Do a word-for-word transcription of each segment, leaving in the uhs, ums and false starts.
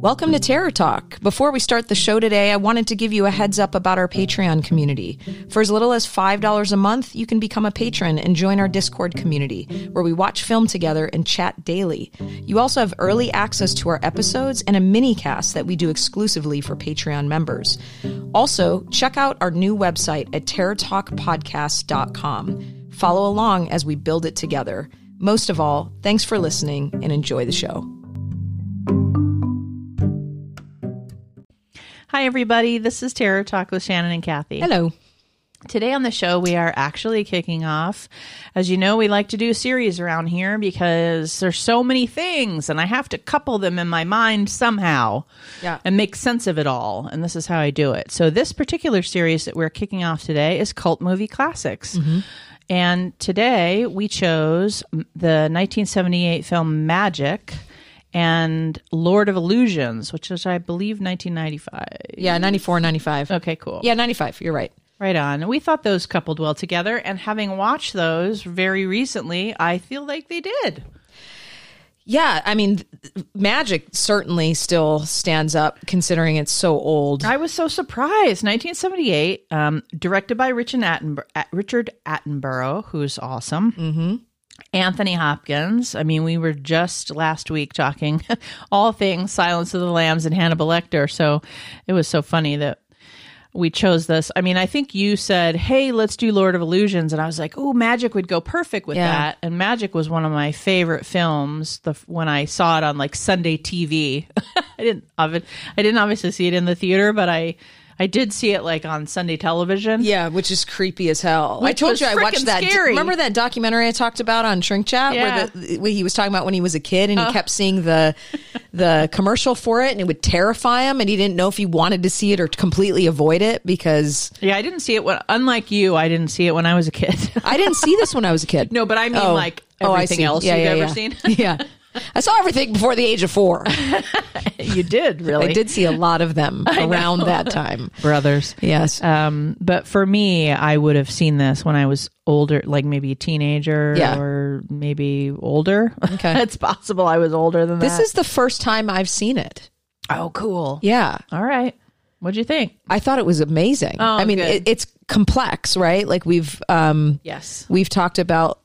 Welcome to Terror Talk. Before we start the show today, I wanted to give you a heads up about our Patreon community. For as little as five dollars a month, you can become a patron and join our Discord community, where we watch film together and chat daily. You also have early access to our episodes and a mini-cast that we do exclusively for Patreon members. Also, check out our new website at terror talk podcast dot com. Follow along as we build it together. Most of all, thanks for listening and enjoy the show. Hi, everybody. This is Terror Talk with Shannon and Kathy. Hello. Today on the show, we are actually kicking off. As you know, we like to do series around here because there's so many things and I have to couple them in my mind somehow yeah. and make sense of it all. And this is how I do it. So this particular series that we're kicking off today is Cult Movie Classics. Mm-hmm. And today we chose the nineteen seventy-eight film Magic and Lord of Illusions, which is, I believe, nineteen ninety-five. Yeah, ninety-four, ninety-five. Okay, cool. Yeah, ninety-five. You're right. Right on. We thought those coupled well together. And having watched those very recently, I feel like they did. Yeah, I mean, Magic certainly still stands up considering it's so old. I was so surprised. nineteen seventy-eight, um, directed by Richard Attenborough, Richard Attenborough, who's awesome. Mm-hmm. Anthony Hopkins. I mean, we were just last week talking all things Silence of the Lambs and Hannibal Lecter. So it was so funny that we chose this. I mean, I think you said, hey, let's do Lord of Illusions. And I was like, oh, Magic would go perfect with yeah. that. And Magic was one of my favorite films the, when I saw it on like Sunday T V. I didn't I didn't obviously see it in the theater, but I... I did see it like on Sunday television. Yeah, which is creepy as hell. Which I told you I watched that. Scary. Remember that documentary I talked about on Shrink Chat yeah. where, the, where he was talking about when he was a kid and oh. he kept seeing the the commercial for it and it would terrify him and he didn't know if he wanted to see it or completely avoid it because... Yeah, I didn't see it. When, unlike you, I didn't see it when I was a kid. I didn't see this when I was a kid. No, but I mean oh. like everything oh, else yeah, you've yeah, ever yeah. seen. Yeah. I saw everything before the age of four. You did, really? I did see a lot of them I around know. That time. Brothers. Yes. Um, but for me, I would have seen this when I was older, like maybe a teenager yeah. or maybe older. Okay. It's possible I was older than this that. This is the first time I've seen it. Oh, cool. Yeah. All right. What'd you think? I thought it was amazing. Oh, I mean, it, it's complex, right? Like we've, um, yes, we've talked about,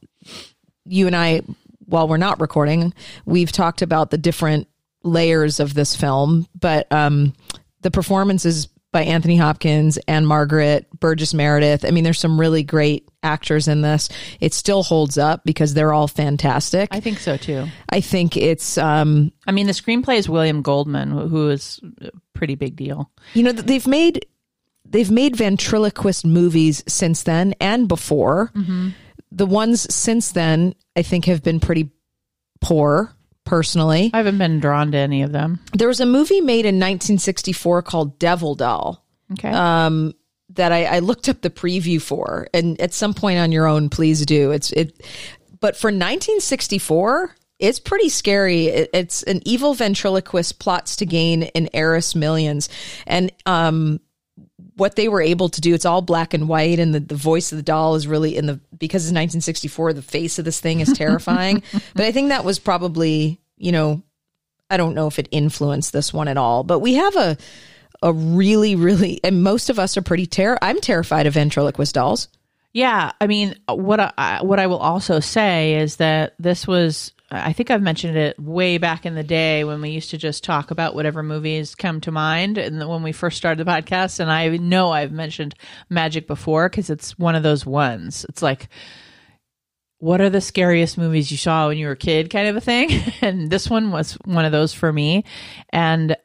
you and I... While we're not recording, we've talked about the different layers of this film, but um, the performances by Anthony Hopkins, Ann Margaret, Burgess Meredith. I mean, there's some really great actors in this. It still holds up because they're all fantastic. I think so, too. I think it's... Um, I mean, the screenplay is William Goldman, who is a pretty big deal. You know, they've made, they've made ventriloquist movies since then and before. Mm-hmm. The ones since then, I think, have been pretty poor, personally. I haven't been drawn to any of them. There was a movie made in nineteen sixty-four called Devil Doll okay. um, that I, I looked up the preview for. And at some point on your own, please do. It's it, But for nineteen sixty-four, it's pretty scary. It, it's an evil ventriloquist plots to gain an heiress millions. And... um. What they were able to do, it's all black and white, and the, the voice of the doll is really in the, because it's nineteen sixty-four, the face of this thing is terrifying. But I think that was probably, you know, I don't know if it influenced this one at all, but we have a, a really, really, and most of us are pretty ter-. I'm terrified of ventriloquist dolls. Yeah. I mean, what I, what I will also say is that this was, I think I've mentioned it way back in the day when we used to just talk about whatever movies come to mind. And when we first started the podcast, and I know I've mentioned Magic before because it's one of those ones. It's like, what are the scariest movies you saw when you were a kid kind of a thing? And this one was one of those for me. And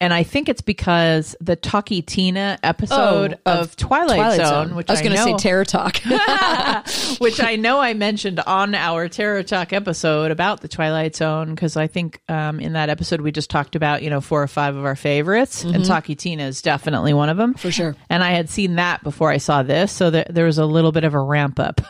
and I think it's because the Talkie Tina episode oh, of, of Twilight, Twilight Zone, Zone, which I was going to say Terror Talk, which I know I mentioned on our Terror Talk episode about the Twilight Zone, because I think um, in that episode we just talked about, you know, four or five of our favorites, mm-hmm. and Talkie Tina is definitely one of them for sure. And I had seen that before I saw this, so th- there was a little bit of a ramp up.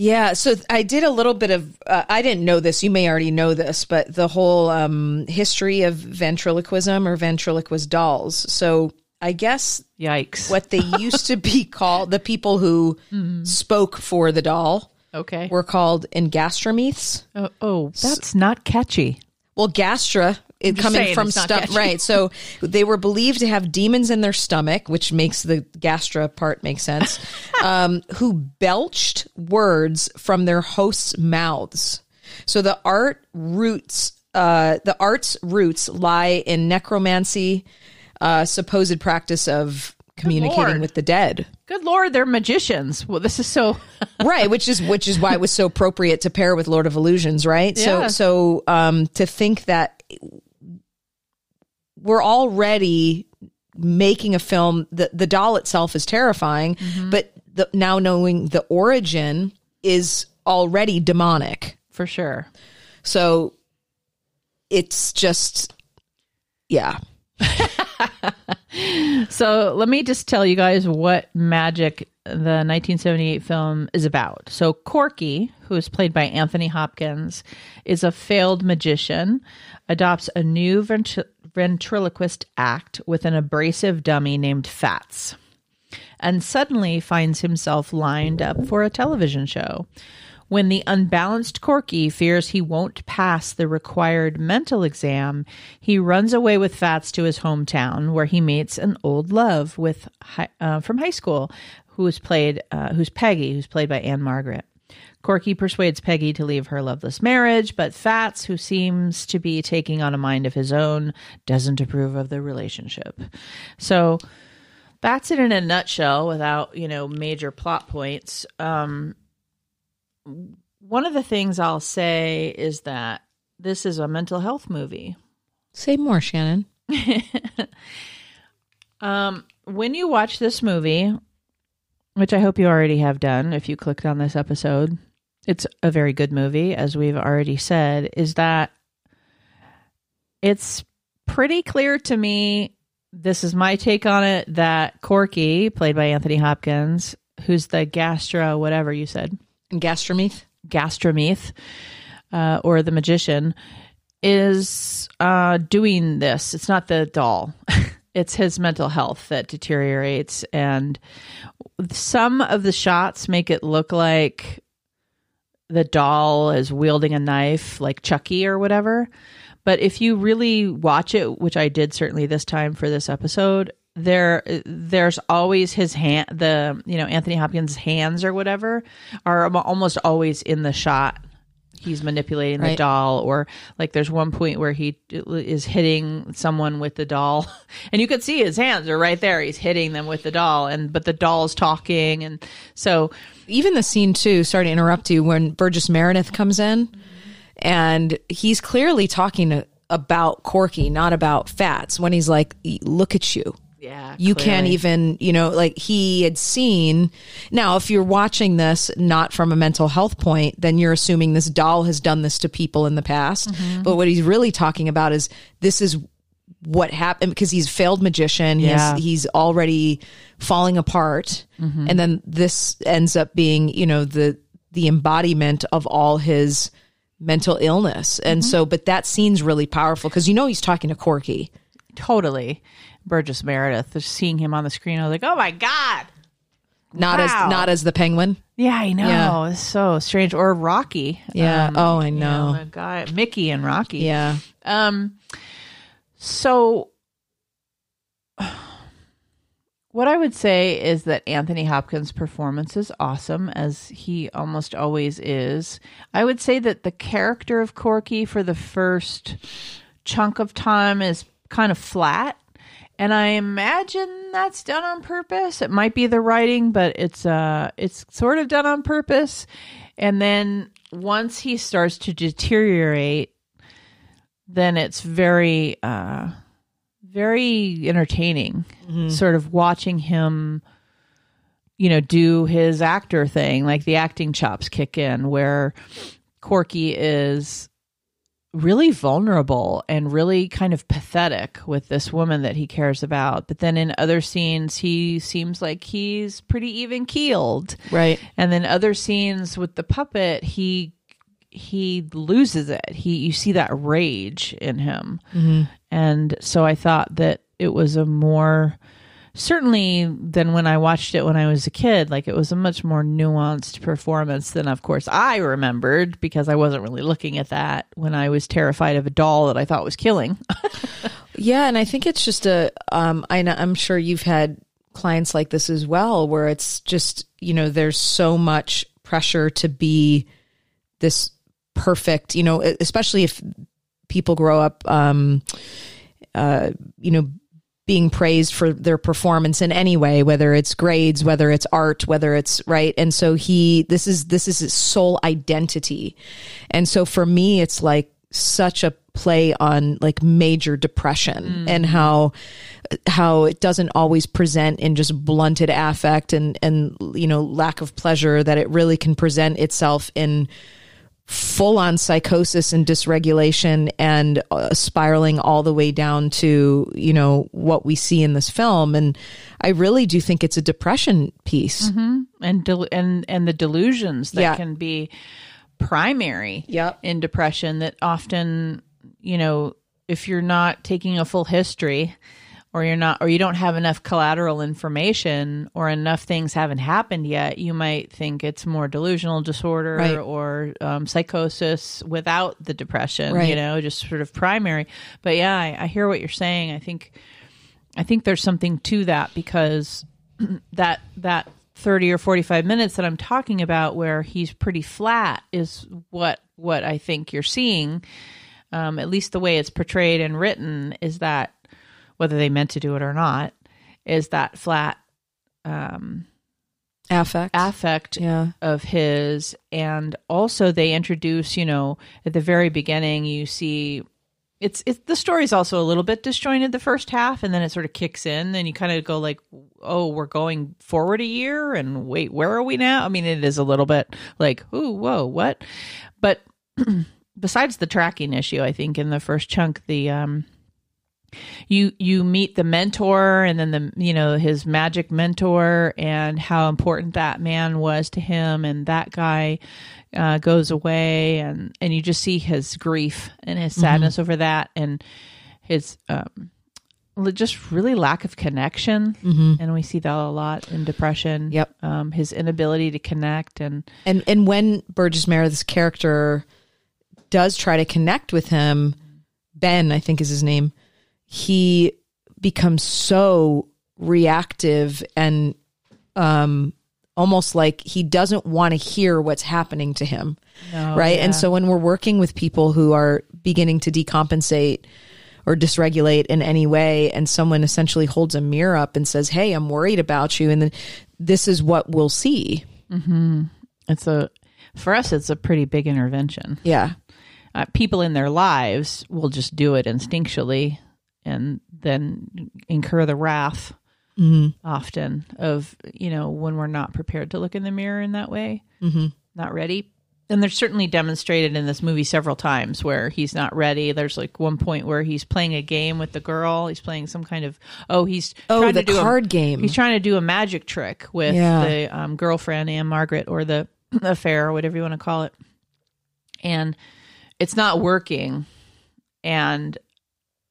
Yeah, so I did a little bit of, uh, I didn't know this, you may already know this, but the whole um, history of ventriloquism or ventriloquist dolls. So I guess yikes, what they used to be called, the people who mm. spoke for the doll okay. were called engastrameths. Oh, oh that's so, not catchy. Well, gastra it coming from stuff, right? So they were believed to have demons in their stomach, which makes the gastra part make sense, um, who belched words from their hosts' mouths. So the art roots, uh, the art's roots lie in necromancy, uh, supposed practice of communicating with the dead. Good Lord, they're magicians. Well, this is so right, which is which is why it was so appropriate to pair with Lord of Illusions, right? Yeah. So, so um, to think that we're already making a film. The the doll itself is terrifying, mm-hmm. but the, now knowing the origin is already demonic. For sure. So it's just, yeah. So let me just tell you guys what Magic, the nineteen seventy-eight film, is about. So Corky, who is played by Anthony Hopkins, is a failed magician, adopts a new ventri- ventriloquist act with an abrasive dummy named Fats, and suddenly finds himself lined up for a television show. When the unbalanced Corky fears he won't pass the required mental exam, he runs away with Fats to his hometown, where he meets an old love with uh, from high school, who is played uh, who's Peggy, who's played by Ann Margaret. Corky persuades Peggy to leave her loveless marriage, but Fats, who seems to be taking on a mind of his own, doesn't approve of the relationship. So that's it in a nutshell, without, you know, major plot points. Um, One of the things I'll say is that this is a mental health movie. Say more, Shannon. um, when you watch this movie, which I hope you already have done if you clicked on this episode, it's a very good movie, as we've already said, is that it's pretty clear to me, this is my take on it, that Corky, played by Anthony Hopkins, who's the gastro, whatever you said, Gastrometh, Gastrometh, uh, or the magician, is uh, doing this. It's not the doll. It's his mental health that deteriorates. And some of the shots make it look like the doll is wielding a knife, like Chucky or whatever. But if you really watch it, which I did certainly this time for this episode, There, there's always his hand, the, you know, Anthony Hopkins' hands or whatever are almost always in the shot. He's manipulating right. the doll, or like there's one point where he is hitting someone with the doll, and you can see his hands are right there. He's hitting them with the doll, and but the doll's talking, and so even the scene too. Sorry to interrupt you. When Burgess Meredith comes in, mm-hmm. and he's clearly talking to, about Corky, not about Fats. When he's like, "Look at you." Yeah, you clearly can't even, you know, like he had seen. Now, if you're watching this not from a mental health point, then you're assuming this doll has done this to people in the past. Mm-hmm. But what he's really talking about is this is what happened because he's a failed magician. Yeah. He's, he's already falling apart. Mm-hmm. And then this ends up being, you know, the the embodiment of all his mental illness. And mm-hmm. so but that scene's really powerful because, you know, he's talking to Corky. Totally. Burgess Meredith, just seeing him on the screen, I was like, oh my God. Not wow. as not as the Penguin. Yeah, I know. Yeah. It's so strange. Or Rocky. Yeah. Um, oh, I know. You know, guy, Mickey and Rocky. Yeah. Um. So what I would say is that Anthony Hopkins' performance is awesome, as he almost always is. I would say that the character of Corky for the first chunk of time is kind of flat. And I imagine that's done on purpose. It might be the writing, but it's uh, it's sort of done on purpose. And then once he starts to deteriorate, then it's very, uh, very entertaining. Mm-hmm. Sort of watching him, you know, do his actor thing, like the acting chops kick in, where Corky is really vulnerable and really kind of pathetic with this woman that he cares about. But then in other scenes, he seems like he's pretty even keeled. Right. And then other scenes with the puppet, he, he loses it. He, you see that rage in him. Mm-hmm. And so I thought that it was a more certainly than when I watched it when I was a kid. Like, it was a much more nuanced performance than, of course, I remembered, because I wasn't really looking at that when I was terrified of a doll that I thought was killing. Yeah, and I think it's just a, um, I know, I'm sure you've had clients like this as well, where it's just, you know, there's so much pressure to be this perfect, you know, especially if people grow up, um, uh, you know, being praised for their performance in any way, whether it's grades, whether it's art, whether it's right. And so he, this is, this is his sole identity. And so for me, it's like such a play on like major depression mm. and how, how it doesn't always present in just blunted affect and, and, you know, lack of pleasure, that it really can present itself in full on psychosis and dysregulation and uh, spiraling all the way down to, you know, what we see in this film. And I really do think it's a depression piece. Mm-hmm. And, del- and, and the delusions that yeah. can be primary yep. in depression, that often, you know, if you're not taking a full history, or you're not, or you don't have enough collateral information, or enough things haven't happened yet, you might think it's more delusional disorder right. or um, psychosis without the depression, right. you know, just sort of primary. But yeah, I, I hear what you're saying. I think, I think there's something to that, because that, that thirty or forty-five minutes that I'm talking about where he's pretty flat is what, what I think you're seeing. Um, at least the way it's portrayed and written is that, whether they meant to do it or not, is that flat um, affect affect yeah. of his. And also they introduce, you know, at the very beginning, you see it's, it's the story's also a little bit disjointed the first half, and then it sort of kicks in, and you kind of go like, oh, we're going forward a year, and wait, where are we now? I mean, it is a little bit like, ooh, whoa, what? But besides the tracking issue, I think in the first chunk, the... um. You you meet the mentor, and then the you know his magic mentor, and how important that man was to him, and that guy uh, goes away, and, and you just see his grief and his sadness mm-hmm. over that, and his um, just really lack of connection, mm-hmm. and we see that a lot in depression. Yep, um, his inability to connect, and and and when Burgess Meredith's character does try to connect with him, Ben, I think is his name. He becomes so reactive and um, almost like he doesn't want to hear what's happening to him, no, right? Yeah. And so when we're working with people who are beginning to decompensate or dysregulate in any way, and someone essentially holds a mirror up and says, hey, I'm worried about you, and then this is what we'll see. Mm-hmm. It's a, for us, it's a pretty big intervention. Yeah. Uh, people in their lives will just do it instinctually, and then incur the wrath mm-hmm. often of, you know, when we're not prepared to look in the mirror in that way, mm-hmm. not ready. And they're certainly demonstrated in this movie several times where he's not ready. There's like one point where he's playing a game with the girl. He's playing some kind of, oh, he's oh, trying the to do card a, game. He's trying to do a magic trick with yeah. the um, girlfriend, Ann Margaret, or the affair, or whatever you want to call it. And it's not working. And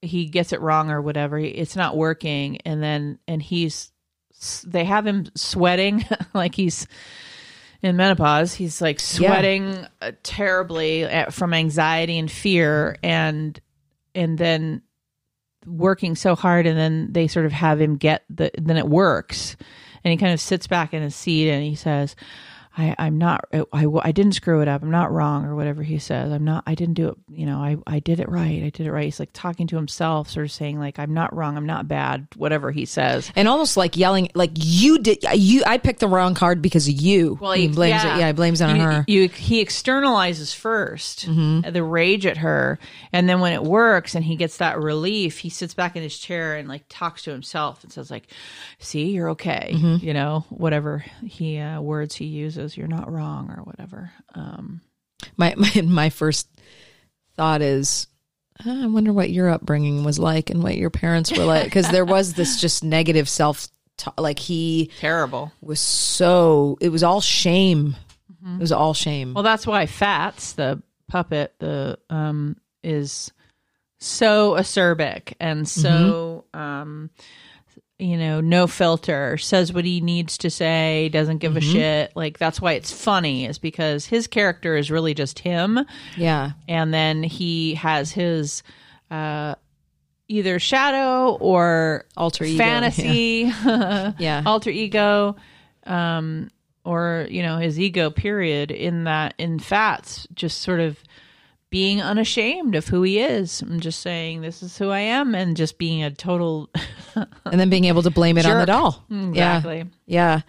he gets it wrong or whatever. It's not working. And then, and he's, they have him sweating like he's in menopause. He's like sweating yeah. terribly at, from anxiety and fear, and, and then working so hard. And then they sort of have him get the, then it works. And he kind of sits back in his seat and he says, I, I'm not, I, I didn't screw it up. I'm not wrong, or whatever he says. I'm not, I didn't do it. You know, I, I did it right. I did it right. He's like talking to himself, sort of saying like, I'm not wrong. I'm not bad, whatever he says. And almost like yelling, like you did, you, I picked the wrong card because of you. Well, he, he blames yeah. it. Yeah. He blames it on you, her. You, he externalizes first mm-hmm. the rage at her. And then when it works and he gets that relief, he sits back in his chair and like talks to himself and says like, see, you're okay. Mm-hmm. You know, whatever he, uh, words he uses. You're not wrong or whatever. Um, my, my my first thought is, oh, I wonder what your upbringing was like and what your parents were like, because there was this just negative self, like he terrible was so it was all shame. Mm-hmm. It was all shame. Well, that's why Fats, the puppet, the um, is so acerbic and so mm-hmm. um, you know, no filter, says what he needs to say, doesn't give mm-hmm. a shit. Like, that's why it's funny, is because his character is really just him. Yeah. And then he has his uh, either shadow or alter ego, fantasy, yeah. yeah. alter ego, um, or, you know, his ego, period, in that, in Fats, just sort of being unashamed of who he is. I'm just saying, this is who I am, and just being a total and then being able to blame it jerk. On the doll. Exactly. Yeah. Yeah.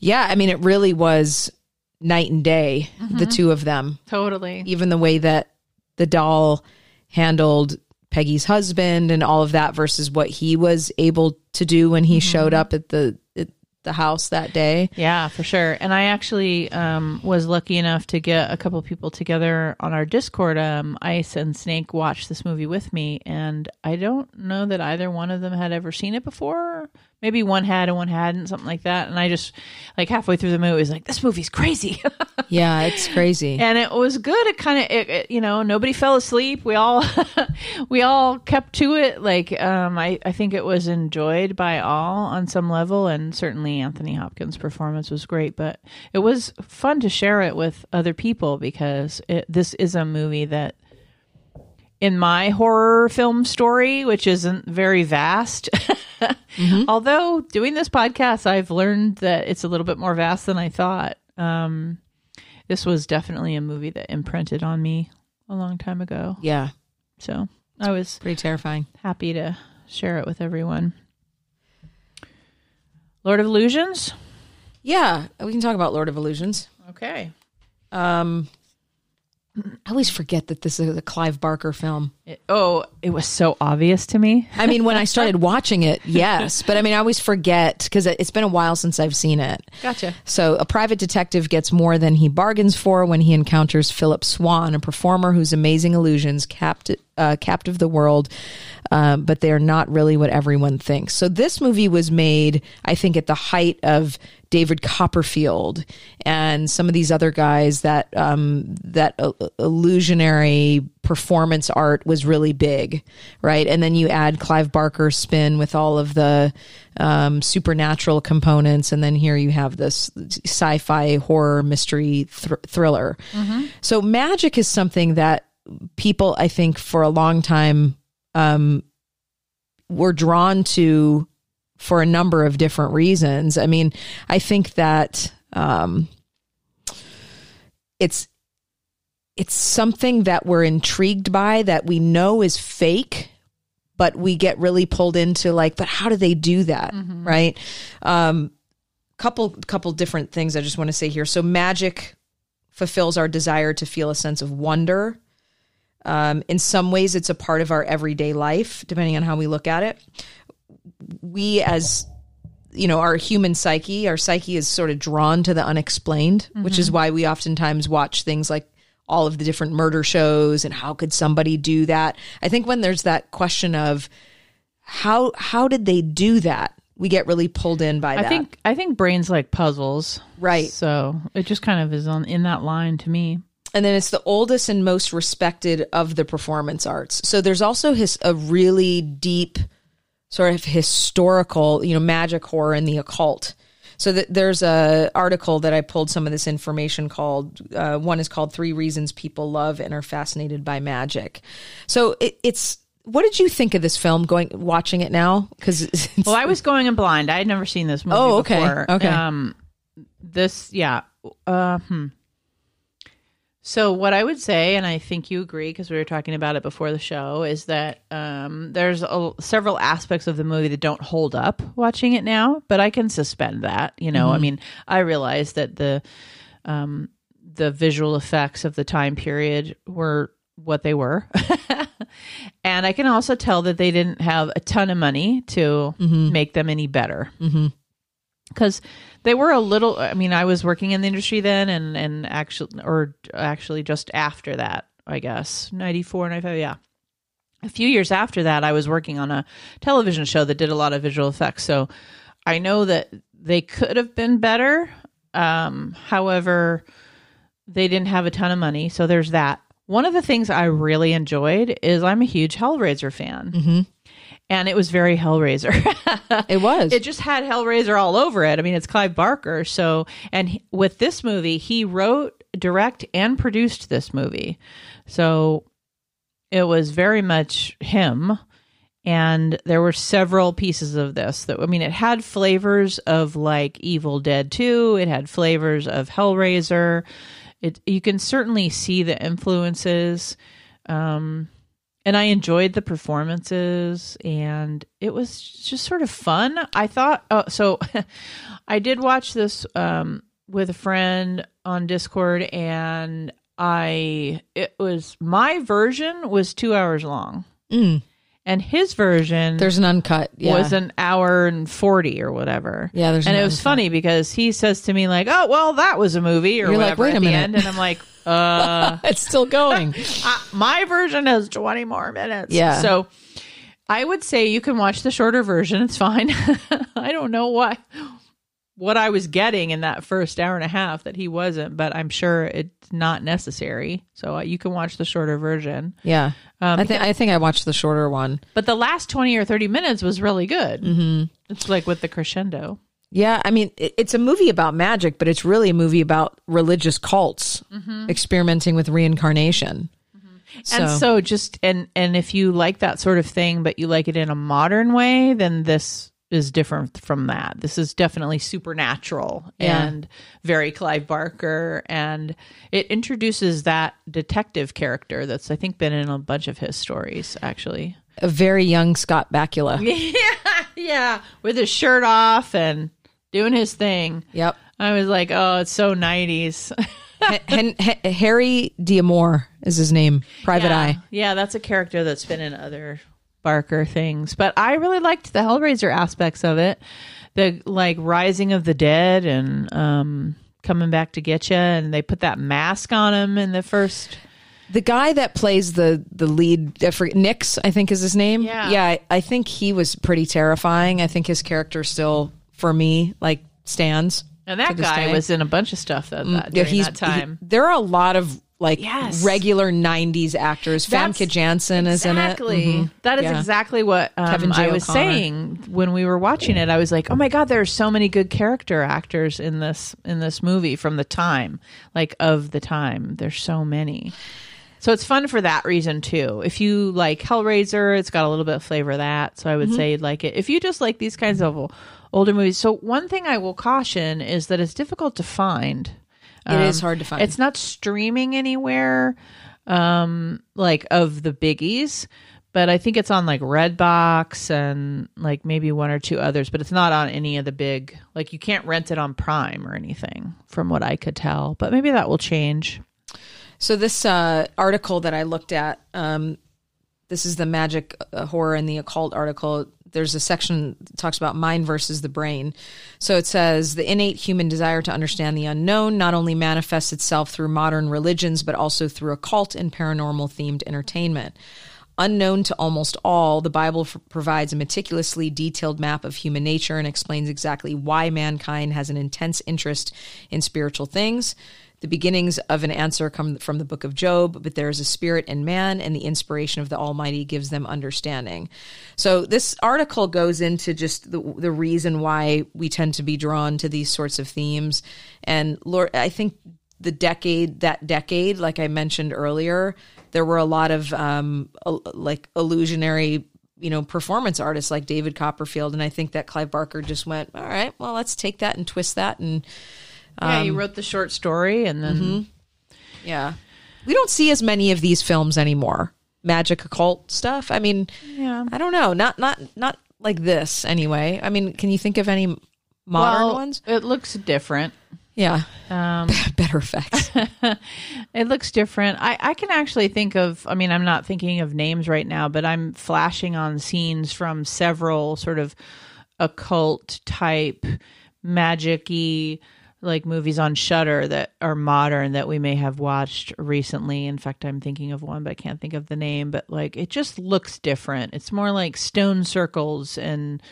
Yeah. I mean, it really was night and day, mm-hmm. the two of them. Totally. Even the way that the doll handled Peggy's husband and all of that versus what he was able to do when he mm-hmm. showed up at the at the house that day. Yeah, for sure. And I actually um, was lucky enough to get a couple people together on our Discord. Um, Ice and Snake watched this movie with me, and I don't know that either one of them had ever seen it before. Maybe one had and one hadn't, something like that. And I just, like, halfway through the movie, was like, this movie's crazy. Yeah, it's crazy. And it was good. It kind of, you know, nobody fell asleep. We all, we all kept to it. Like, um, I, I think it was enjoyed by all on some level. And certainly Anthony Hopkins' performance was great. But it was fun to share it with other people, because it, this is a movie that, in my horror film story, which isn't very vast, mm-hmm. although doing this podcast, I've learned that it's a little bit more vast than I thought. Um, this was definitely a movie that imprinted on me a long time ago. Yeah. So I was pretty terrifying. Happy to share it with everyone. Lord of Illusions? Yeah, we can talk about Lord of Illusions. Okay. Um, I always forget that this is a Clive Barker film. It, oh, it was so obvious to me. I mean, when I started watching it, yes. But I mean, I always forget because it's been a while since I've seen it. Gotcha. So a private detective gets more than he bargains for when he encounters Philip Swan, a performer whose amazing illusions capt- uh, captive the world, uh, but they are not really what everyone thinks. So this movie was made, I think, at the height of David Copperfield and some of these other guys that um, that uh, illusionary performance art was really big, right? And then you add Clive Barker's spin with all of the um, supernatural components, and then here you have this sci-fi horror mystery thr- thriller. Mm-hmm. So magic is something that people, I think, for a long time um, were drawn to for a number of different reasons. I mean, I think that um, it's it's something that we're intrigued by that we know is fake, but we get really pulled into like, but how do they do that, mm-hmm. right? Um, couple couple different things I just want to say here. So magic fulfills our desire to feel a sense of wonder. Um, in some ways, it's a part of our everyday life, depending on how we look at it. We as, you know, our human psyche, our psyche is sort of drawn to the unexplained, mm-hmm. which is why we oftentimes watch things like all of the different murder shows and how could somebody do that? I think when there's that question of how how did they do that? We get really pulled in by I that. I think I think brains like puzzles. Right. So it just kind of is on in that line to me. And then it's the oldest and most respected of the performance arts. So there's also his, a really deep sort of historical, you know, magic, horror, and the occult. So that there's a article that I pulled some of this information called, uh, one is called Three Reasons People Love and Are Fascinated by Magic. So it, it's, what did you think of this film going, watching it now? Cause well, I was going in blind. I had never seen this movie oh, okay. before. Okay. Um, this, yeah. Uh, hmm. So what I would say, and I think you agree because we were talking about it before the show, is that um, there's a, several aspects of the movie that don't hold up watching it now, but I can suspend that. You know, mm-hmm. I mean, I realize that the um, the visual effects of the time period were what they were. And I can also tell that they didn't have a ton of money to mm-hmm. make them any better. Mm-hmm. Because they were a little, I mean, I was working in the industry then and, and actually, or actually just after that, I guess, ninety-four, ninety-five, yeah. A few years after that, I was working on a television show that did a lot of visual effects. So I know that they could have been better. Um, however, they didn't have a ton of money. So there's that. One of the things I really enjoyed is I'm a huge Hellraiser fan. Mm-hmm. And it was very Hellraiser. It was. It just had Hellraiser all over it. I mean, it's Clive Barker. So, and he, with this movie, he wrote, directed, and produced this movie. So it was very much him. And there were several pieces of this that, I mean, it had flavors of like Evil Dead two. It had flavors of Hellraiser. It, you can certainly see the influences. Um, and I enjoyed the performances, and it was just sort of fun. I thought, oh, so I did watch this um, with a friend on Discord, and I, it was, my version was two hours long. Mm. And his version, there's an uncut, yeah, was an hour and forty or whatever. Yeah, there's, and an it was uncut. Funny because he says to me like, "Oh, well, that was a movie," or you're whatever like, wait at a the minute. End, and I'm like, "Uh, it's still going." I, my version has twenty more minutes. Yeah, so I would say you can watch the shorter version. It's fine. I don't know why what I was getting in that first hour and a half that he wasn't, but I'm sure it's not necessary. So uh, you can watch the shorter version. Yeah. Um, I think, I think I watched the shorter one, but the last twenty or thirty minutes was really good. Mm-hmm. It's like with the crescendo. Yeah. I mean, it, it's a movie about magic, but it's really a movie about religious cults, mm-hmm, experimenting with reincarnation. So. And so just, and, and if you like that sort of thing, but you like it in a modern way, then this is different from that. This is definitely supernatural, yeah, and very Clive Barker, and it introduces that detective character that's, I think, been in a bunch of his stories, actually. A very young Scott Bakula. Yeah, yeah, with his shirt off and doing his thing. Yep. I was like, oh, it's so nineties. H- H- Harry D'Amour is his name, Private yeah. Eye. Yeah, that's a character that's been in other Barker things, but I really liked the Hellraiser aspects of it, the like rising of the dead and um coming back to get you, and they put that mask on him in the first. The guy that plays the the lead, I forget, Nix, I think is his name. Yeah, yeah, I, I think he was pretty terrifying. I think his character still, for me, like stands. And that guy was in a bunch of stuff that, that during yeah, that time. He, there are a lot of, like, yes, regular nineties actors. That's, Famke Janssen is exactly. in it. Mm-hmm. That is yeah. exactly what um, I was saying when we were watching it. I was like, oh my God, there are so many good character actors in this in this movie from the time, like of the time. There's so many. So it's fun for that reason too. If you like Hellraiser, it's got a little bit of flavor of that. So I would mm-hmm. say you'd like it. If you just like these kinds of older movies. So one thing I will caution is that it's difficult to find. It um, is hard to find. It's not streaming anywhere, um, like of the biggies, but I think it's on like Redbox and like maybe one or two others, but it's not on any of the big, like you can't rent it on Prime or anything from what I could tell, but maybe that will change. So this uh, article that I looked at, um, this is the Magic, uh, Horror and the Occult article. There's a section that talks about mind versus the brain. So it says the innate human desire to understand the unknown not only manifests itself through modern religions, but also through occult and paranormal themed entertainment. Unknown to almost all, the Bible f- provides a meticulously detailed map of human nature and explains exactly why mankind has an intense interest in spiritual things. The beginnings of an answer come from the book of Job, but there is a spirit in man, and the inspiration of the Almighty gives them understanding. So this article goes into just the, the reason why we tend to be drawn to these sorts of themes. And Lord, I think the decade, that decade, like I mentioned earlier, there were a lot of um, like illusionary, you know, performance artists like David Copperfield. And I think that Clive Barker just went, all right, well, let's take that and twist that and, yeah, you wrote the short story, and then mm-hmm. yeah, we don't see as many of these films anymore. Magic occult stuff. I mean, yeah, I don't know, not not not like this anyway. I mean, can you think of any modern well, ones? It looks different. Yeah, um, better effects. It looks different. I I can actually think of. I mean, I'm not thinking of names right now, but I'm flashing on scenes from several sort of occult type, magic-y, like movies on Shudder that are modern that we may have watched recently. In fact, I'm thinking of one, but I can't think of the name, but like, it just looks different. It's more like stone circles and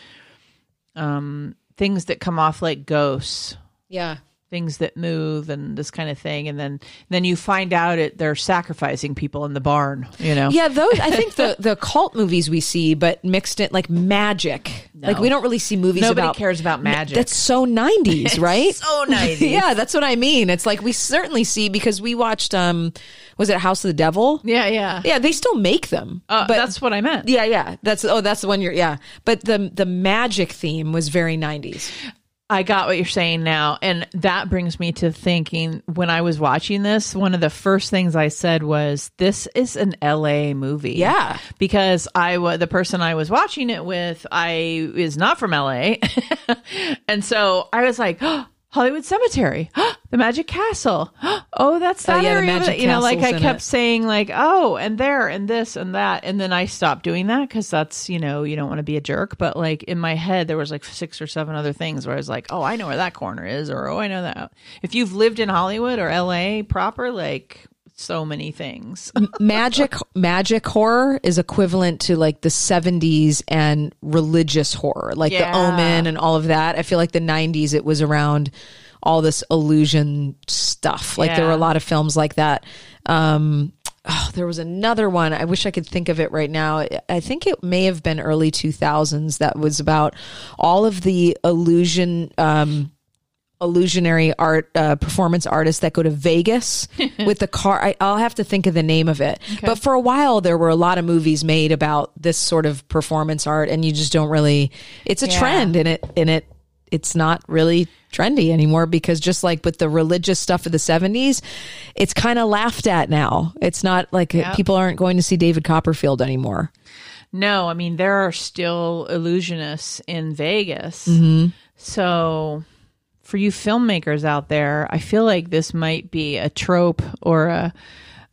um, things that come off like ghosts. Yeah. things that move and this kind of thing. And then, then you find out it, they're sacrificing people in the barn, you know? Yeah. Those, I think the, the cult movies we see, but mixed in like magic. No. Like we don't really see movies. Nobody about, cares about magic. That's so nineties, right? So nineties. Yeah. That's what I mean. It's like, we certainly see, because we watched, um, was it House of the Devil? Yeah. Yeah. Yeah. They still make them. Uh, but that's what I meant. Yeah. Yeah. That's, oh, that's the one you're, yeah. But the, the magic theme was very nineties. I got what you're saying now. And that brings me to thinking, when I was watching this, one of the first things I said was, this is an L A movie. Yeah. Because I was, the person I was watching it with, I is not from L A. And so I was like, oh, Hollywood Cemetery, the Magic Castle. Oh, that's that oh, yeah, area. The Magic, you know, like I kept it. saying like, oh, and there and this and that. And then I stopped doing that because that's, you know, you don't want to be a jerk. But like in my head, there was like six or seven other things where I was like, oh, I know where that corner is. Or, oh, I know that. If you've lived in Hollywood or L A proper, like so many things. Magic, magic horror is equivalent to like the seventies and religious horror, like yeah. The Omen and all of that. I feel like the nineties, it was around all this illusion stuff. Like yeah. There were a lot of films like that. Um, oh, there was another one. I wish I could think of it right now. I think it may have been early two thousands. That was about all of the illusion, um, illusionary art uh, performance artists that go to Vegas with the car. I, I'll have to think of the name of it. Okay. But for a while, there were a lot of movies made about this sort of performance art, and you just don't really. It's a yeah. trend, and it and it it's not really trendy anymore, because just like with the religious stuff of the seventies, it's kind of laughed at now. It's not like yep. people aren't going to see David Copperfield anymore. No, I mean there are still illusionists in Vegas, mm-hmm. so. For you filmmakers out there, I feel like this might be a trope or a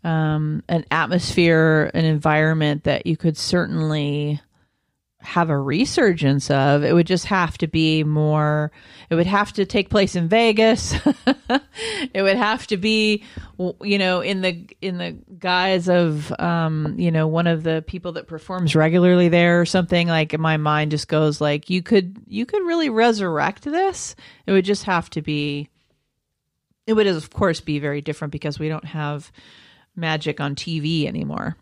um, an atmosphere, an environment that you could certainly have a resurgence of. It would just have to be more, it would have to take place in Vegas. It would have to be, you know, in the, in the guise of, um, you know, one of the people that performs regularly there or something. Like my mind just goes like, you could, you could really resurrect this. It would just have to be, it would of course be very different because we don't have magic on T V anymore.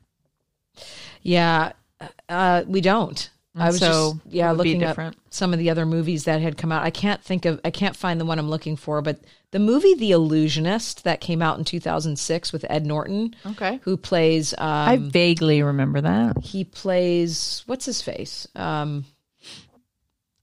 Yeah. Uh, we don't. I was so just, yeah, looking up some of the other movies that had come out. I can't think of, I can't find the one I'm looking for, but the movie The Illusionist that came out in two thousand six with Ed Norton, okay, who plays... Um, I vaguely remember that. He plays, what's his face? Um,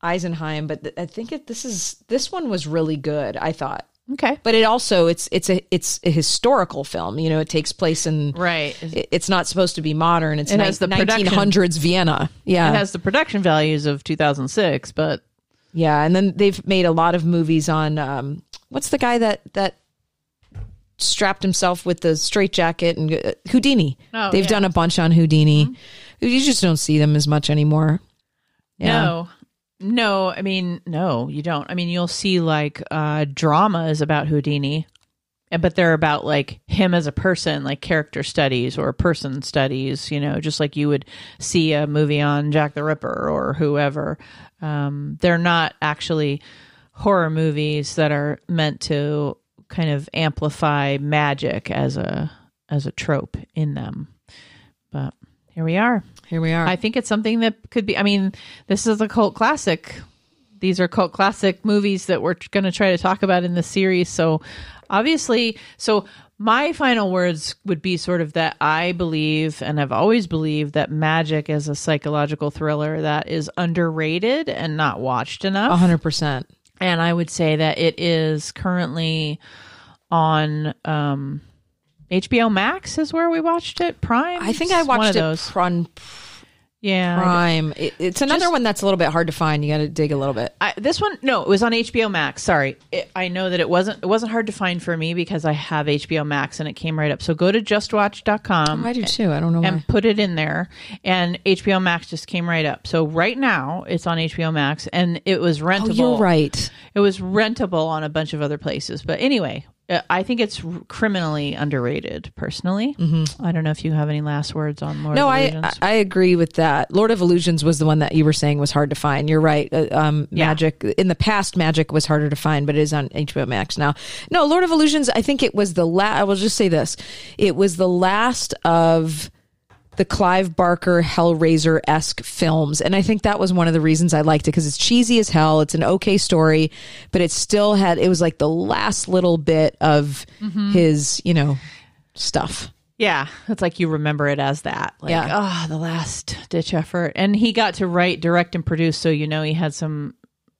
Eisenheim, but th- I think it, this is, this one was really good, I thought. Okay. But it also, it's it's a it's a historical film. You know, it takes place in... Right. It, it's not supposed to be modern. It's it has ni- the nineteen hundreds Vienna. Yeah. It has the production values of two thousand six, but... Yeah, and then they've made a lot of movies on... Um, what's the guy that, that strapped himself with the straitjacket? And uh, Houdini. Oh, they've yeah. done a bunch on Houdini. Mm-hmm. You just don't see them as much anymore. Yeah. No. No, I mean, no, you don't. I mean, you'll see like uh, dramas about Houdini, but they're about like him as a person, like character studies or person studies, you know, just like you would see a movie on Jack the Ripper or whoever. Um, they're not actually horror movies that are meant to kind of amplify magic as a as a trope in them. But here we are. Here we are. I think it's something that could be, I mean, this is a cult classic. These are cult classic movies that we're t- going to try to talk about in the series. So obviously, so my final words would be sort of that I believe, and I've always believed, that magic is a psychological thriller that is underrated and not watched enough. one hundred percent. And I would say that it is currently on... Um, H B O Max is where we watched it. Prime. I think I watched it on yeah, Prime. It, it's another Just, one that's a little bit hard to find. You got to dig a little bit. I, this one, no, it was on H B O Max. Sorry. It, I know that it wasn't it wasn't hard to find for me because I have H B O Max and it came right up. So go to just watch dot com. Oh, I do too. I don't know why. And put it in there. And H B O Max just came right up. So right now it's on H B O Max and it was rentable. Oh, you're right. It was rentable on a bunch of other places. But anyway, I think it's criminally underrated, personally. Mm-hmm. I don't know if you have any last words on Lord no, of Illusions. No, I, I agree with that. Lord of Illusions was the one that you were saying was hard to find. You're right. Uh, um, yeah. Magic, in the past, Magic was harder to find, but it is on H B O Max now. No, Lord of Illusions, I think it was the last, I will just say this. It was the last of the Clive Barker Hellraiser-esque films. And I think that was one of the reasons I liked it, because it's cheesy as hell. It's an okay story, but it still had, it was like the last little bit of mm-hmm. his, you know, stuff. Yeah. It's like you remember it as that. Like, yeah. oh, the last ditch effort. And he got to write, direct, and produce. So, you know, he had some,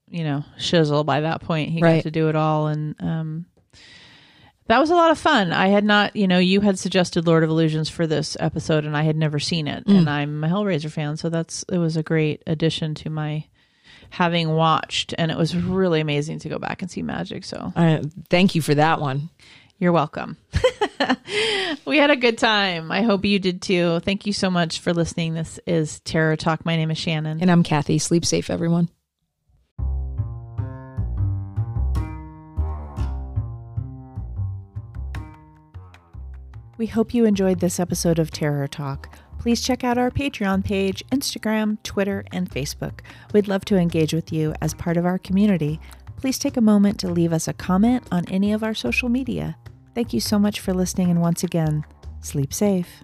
you know, shizzle by that point. He right. got to do it all. And, um, that was a lot of fun. I had not, you know, you had suggested Lord of Illusions for this episode, and I had never seen it. Mm. And I'm a Hellraiser fan, so that's it was a great addition to my having watched. And it was really amazing to go back and see Magic. So uh, thank you for that one. You're welcome. We had a good time. I hope you did too. Thank you so much for listening. This is Terror Talk. My name is Shannon. And I'm Kathy. Sleep safe, everyone. We hope you enjoyed this episode of Terror Talk. Please check out our Patreon page, Instagram, Twitter, and Facebook. We'd love to engage with you as part of our community. Please take a moment to leave us a comment on any of our social media. Thank you so much for listening, and once again, sleep safe.